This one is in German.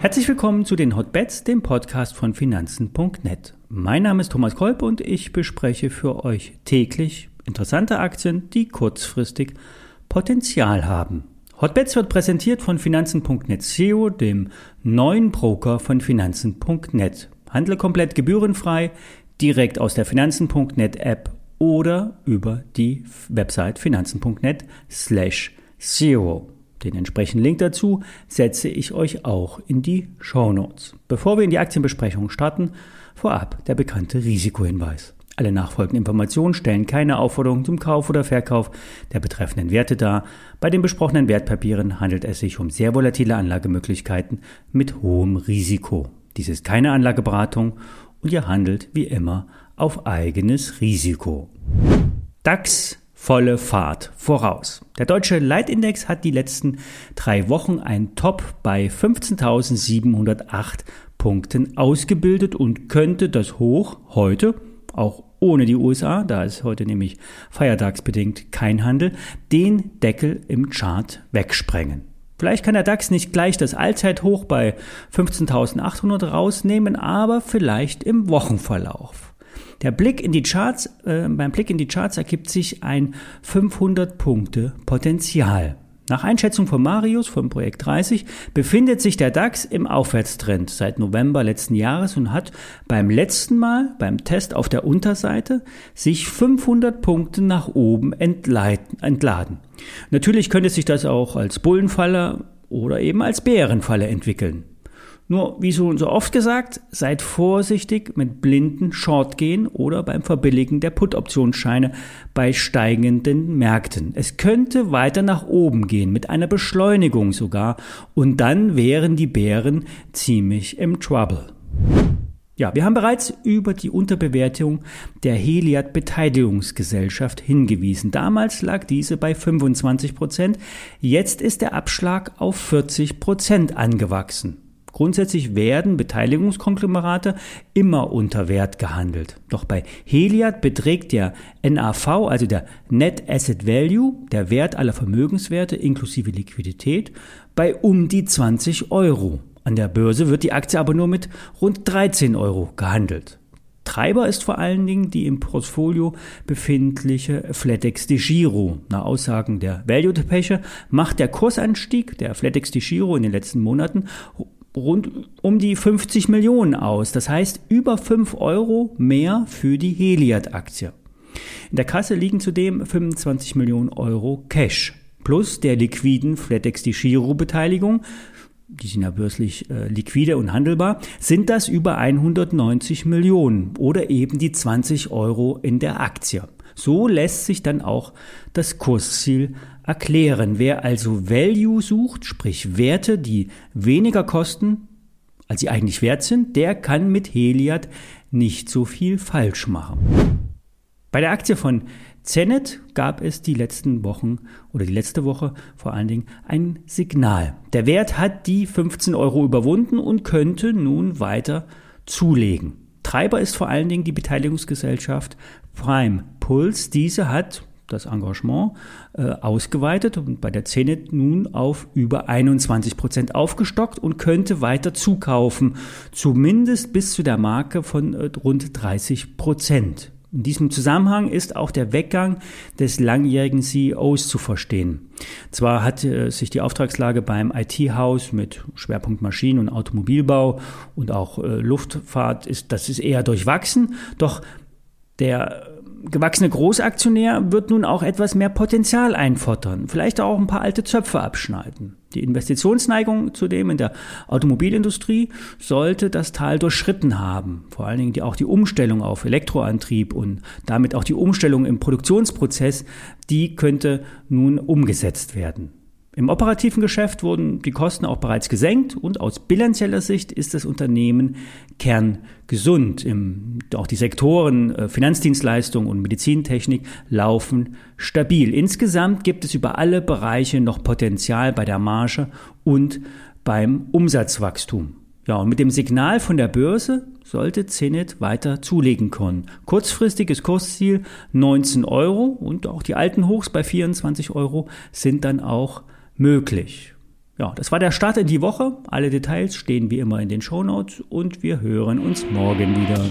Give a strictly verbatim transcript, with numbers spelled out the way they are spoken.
Herzlich willkommen zu den Hotbets, dem Podcast von finanzen punkt net. Mein Name ist Thomas Kolb und ich bespreche für euch täglich interessante Aktien, die kurzfristig Potenzial haben. Hotbets wird präsentiert von finanzen punkt net zero, dem neuen Broker von finanzen punkt net. Handle komplett gebührenfrei, direkt aus der finanzen punkt net App oder über die Website finanzen punkt net slash zero. Den entsprechenden Link dazu setze ich euch auch in die Shownotes. Bevor wir in die Aktienbesprechung starten, vorab der bekannte Risikohinweis. Alle nachfolgenden Informationen stellen keine Aufforderung zum Kauf oder Verkauf der betreffenden Werte dar. Bei den besprochenen Wertpapieren handelt es sich um sehr volatile Anlagemöglichkeiten mit hohem Risiko. Dies ist keine Anlageberatung und ihr handelt wie immer auf eigenes Risiko. DAX, volle Fahrt voraus. Der deutsche Leitindex hat die letzten drei Wochen ein Top bei fünfzehntausendsiebenhundertacht Punkten ausgebildet und könnte das Hoch heute, auch ohne die U S A, da ist heute nämlich feiertagsbedingt kein Handel, den Deckel im Chart wegsprengen. Vielleicht kann der DAX nicht gleich das Allzeithoch bei fünfzehntausendachthundert rausnehmen, aber vielleicht im Wochenverlauf. Der Blick in die Charts, äh, beim Blick in die Charts ergibt sich ein fünfhundert-Punkte-Potenzial. Nach Einschätzung von Marius vom Projekt dreißig befindet sich der DAX im Aufwärtstrend seit November letzten Jahres und hat beim letzten Mal, beim Test auf der Unterseite, sich fünfhundert Punkte nach oben entladen. Natürlich könnte sich das auch als Bullenfalle oder eben als Bärenfalle entwickeln. Nur, wie so und so oft gesagt, seid vorsichtig mit blinden Shortgehen oder beim Verbilligen der Put-Optionsscheine bei steigenden Märkten. Es könnte weiter nach oben gehen, mit einer Beschleunigung sogar, und dann wären die Bären ziemlich im Trouble. Ja, wir haben bereits über die Unterbewertung der Heliad Beteiligungsgesellschaft hingewiesen. Damals lag diese bei fünfundzwanzig Prozent, jetzt ist der Abschlag auf vierzig Prozent angewachsen. Grundsätzlich werden Beteiligungskonglomerate immer unter Wert gehandelt. Doch bei Heliad beträgt der N A V, also der Net Asset Value, der Wert aller Vermögenswerte inklusive Liquidität, bei um die zwanzig Euro. An der Börse wird die Aktie aber nur mit rund dreizehn Euro gehandelt. Treiber ist vor allen Dingen die im Portfolio befindliche flatexDEGIRO. Nach Aussagen der Value-Depeche macht der Kursanstieg der flatexDEGIRO in den letzten Monaten rund um die fünfzig Millionen aus. Das heißt, über fünf Euro mehr für die Heliad-Aktie. In der Kasse liegen zudem fünfundzwanzig Millionen Euro Cash. Plus der liquiden flatexDEGIRO-Beteiligung, die sind ja börslich äh, liquide und handelbar, sind das über hundertneunzig Millionen oder eben die zwanzig Euro in der Aktie. So lässt sich dann auch das Kursziel erklären. Wer also Value sucht, sprich Werte, die weniger kosten, als sie eigentlich wert sind, der kann mit Heliad nicht so viel falsch machen. Bei der Aktie von CENIT gab es die letzten Wochen oder die letzte Woche vor allen Dingen ein Signal. Der Wert hat die fünfzehn Euro überwunden und könnte nun weiter zulegen. Treiber ist vor allen Dingen die Beteiligungsgesellschaft Prime Pulse. Diese hat das Engagement äh, ausgeweitet und bei der CENIT nun auf über einundzwanzig Prozent aufgestockt und könnte weiter zukaufen, zumindest bis zu der Marke von äh, rund dreißig Prozent. In diesem Zusammenhang ist auch der Weggang des langjährigen C E Os zu verstehen. Zwar hat äh, sich die Auftragslage beim I T-Haus mit Schwerpunkt Maschinen- und Automobilbau und auch äh, Luftfahrt, ist, das ist eher durchwachsen, doch der gewachsene Großaktionär wird nun auch etwas mehr Potenzial einfordern, vielleicht auch ein paar alte Zöpfe abschneiden. Die Investitionsneigung zudem in der Automobilindustrie sollte das Tal durchschritten haben. Vor allen Dingen die, auch die Umstellung auf Elektroantrieb und damit auch die Umstellung im Produktionsprozess, die könnte nun umgesetzt werden. Im operativen Geschäft wurden die Kosten auch bereits gesenkt und aus bilanzieller Sicht ist das Unternehmen kerngesund. Im, auch die Sektoren Finanzdienstleistung und Medizintechnik laufen stabil. Insgesamt gibt es über alle Bereiche noch Potenzial bei der Marge und beim Umsatzwachstum. Ja, und mit dem Signal von der Börse sollte CENIT weiter zulegen können. Kurzfristiges Kursziel neunzehn Euro und auch die alten Hochs bei vierundzwanzig Euro sind dann auch möglich. Ja, das war der Start in die Woche. Alle Details stehen wie immer in den Shownotes und wir hören uns morgen wieder.